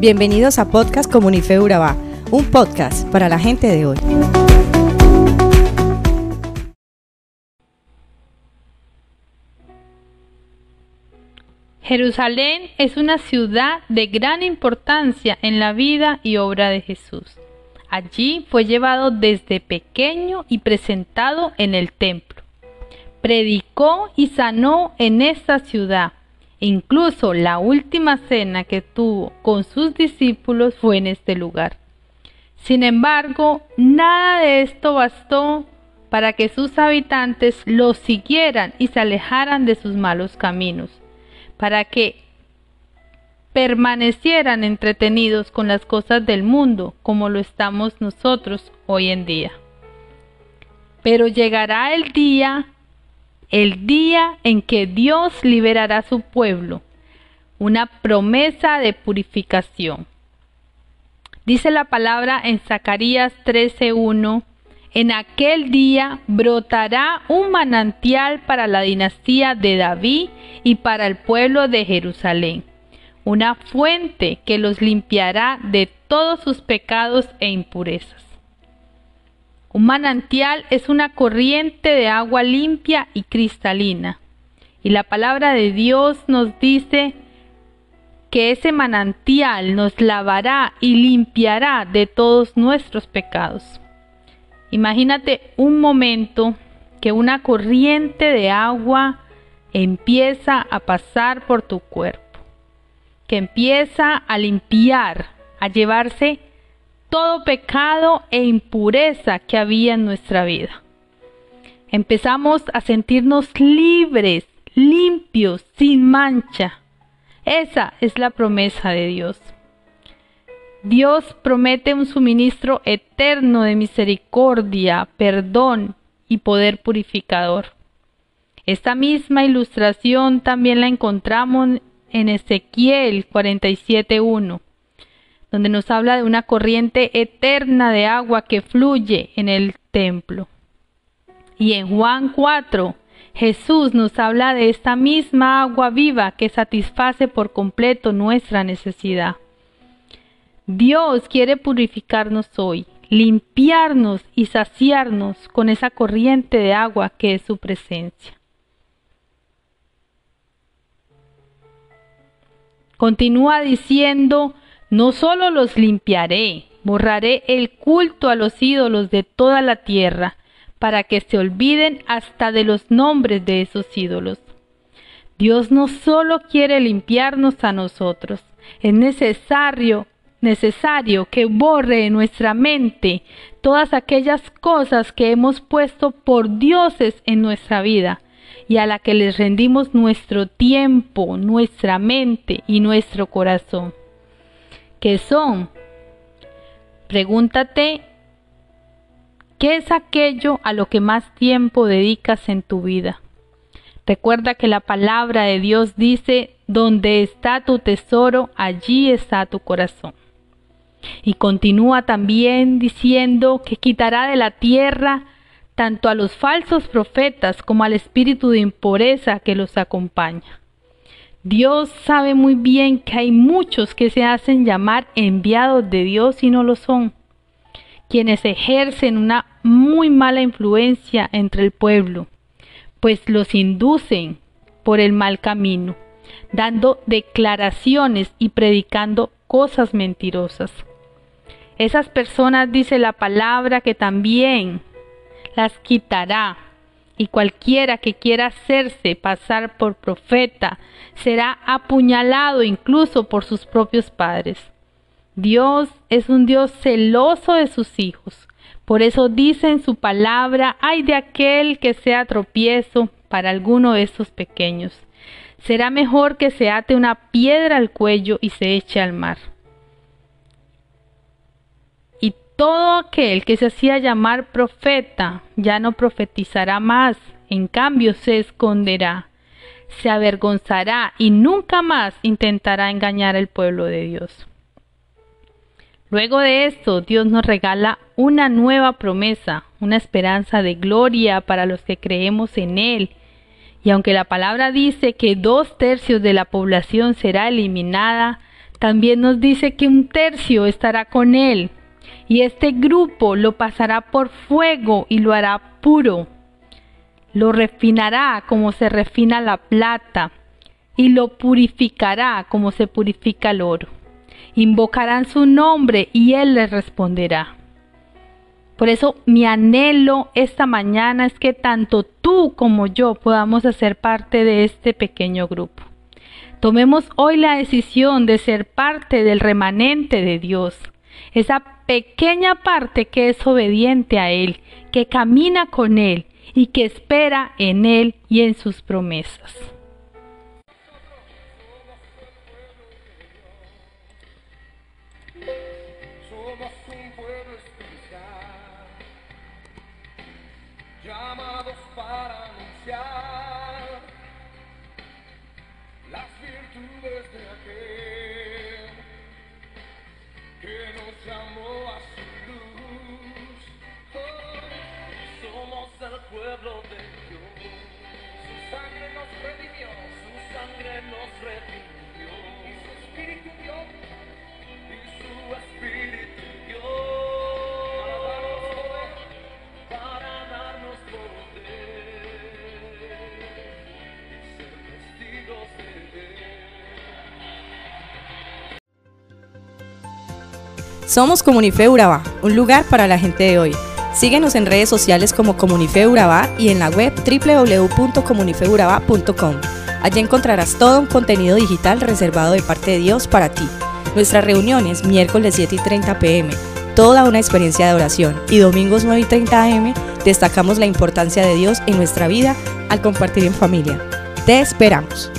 Bienvenidos a Podcast Comunife Urabá, un podcast para la gente de hoy. Jerusalén es una ciudad de gran importancia en la vida y obra de Jesús. Allí fue llevado desde pequeño y presentado en el templo. Predicó y sanó en esa ciudad. Incluso la última cena que tuvo con sus discípulos fue en este lugar. Sin embargo, nada de esto bastó para que sus habitantes lo siguieran y se alejaran de sus malos caminos, para que permanecieran entretenidos con las cosas del mundo, como lo estamos nosotros hoy en día. Pero llegará el día en que Dios liberará a su pueblo, una promesa de purificación. Dice la palabra en Zacarías 13:1, en aquel día brotará un manantial para la dinastía de David y para el pueblo de Jerusalén, una fuente que los limpiará de todos sus pecados e impurezas. Un manantial es una corriente de agua limpia y cristalina. Y la palabra de Dios nos dice que ese manantial nos lavará y limpiará de todos nuestros pecados. Imagínate un momento que una corriente de agua empieza a pasar por tu cuerpo, que empieza a limpiar, a llevarse todo pecado e impureza que había en nuestra vida. Empezamos a sentirnos libres, limpios, sin mancha. Esa es la promesa de Dios. Dios promete un suministro eterno de misericordia, perdón y poder purificador. Esta misma ilustración también la encontramos en Ezequiel 47:1. donde nos habla de una corriente eterna de agua que fluye en el templo. Y en Juan 4, Jesús nos habla de esta misma agua viva que satisface por completo nuestra necesidad. Dios quiere purificarnos hoy, limpiarnos y saciarnos con esa corriente de agua que es su presencia. Continúa diciendo: no solo los limpiaré, borraré el culto a los ídolos de toda la tierra, para que se olviden hasta de los nombres de esos ídolos. Dios no solo quiere limpiarnos a nosotros, es necesario que borre en nuestra mente todas aquellas cosas que hemos puesto por dioses en nuestra vida y a la que les rendimos nuestro tiempo, nuestra mente y nuestro corazón. ¿Qué son? Pregúntate, ¿qué es aquello a lo que más tiempo dedicas en tu vida? Recuerda que la palabra de Dios dice: donde está tu tesoro, allí está tu corazón. Y continúa también diciendo que quitará de la tierra tanto a los falsos profetas como al espíritu de impureza que los acompaña. Dios sabe muy bien que hay muchos que se hacen llamar enviados de Dios y no lo son, quienes ejercen una muy mala influencia entre el pueblo, pues los inducen por el mal camino, dando declaraciones y predicando cosas mentirosas. Esas personas, dice la palabra, que también las quitará. Y cualquiera que quiera hacerse pasar por profeta será apuñalado incluso por sus propios padres. Dios es un Dios celoso de sus hijos. Por eso dice en su palabra: ay de aquel que sea tropiezo para alguno de estos pequeños. Será mejor que se ate una piedra al cuello y se eche al mar. Todo aquel que se hacía llamar profeta ya no profetizará más, en cambio se esconderá, se avergonzará y nunca más intentará engañar al pueblo de Dios. Luego de esto, Dios nos regala una nueva promesa, una esperanza de gloria para los que creemos en Él. Y aunque la palabra dice que 2/3 de la población será eliminada, También nos dice que 1/3 estará con él, y este grupo lo pasará por fuego y lo hará puro. Lo refinará como se refina la plata, y lo purificará como se purifica el oro. Invocarán su nombre y él les responderá. Por eso mi anhelo esta mañana es que tanto tú como yo podamos hacer parte de este pequeño grupo. Tomemos hoy la decisión de ser parte del remanente de Dios, esa pequeña parte que es obediente a Él, que camina con Él y que espera en Él y en sus promesas. Somos Comunife Urabá, un lugar para la gente de hoy. Síguenos en redes sociales como Comunife Urabá y en la web www.comunifeurabá.com. Allí encontrarás todo un contenido digital reservado de parte de Dios para ti. Nuestras reuniones miércoles 7:30 p.m, toda una experiencia de oración, y domingos 9:30 a.m. destacamos la importancia de Dios en nuestra vida al compartir en familia. Te esperamos.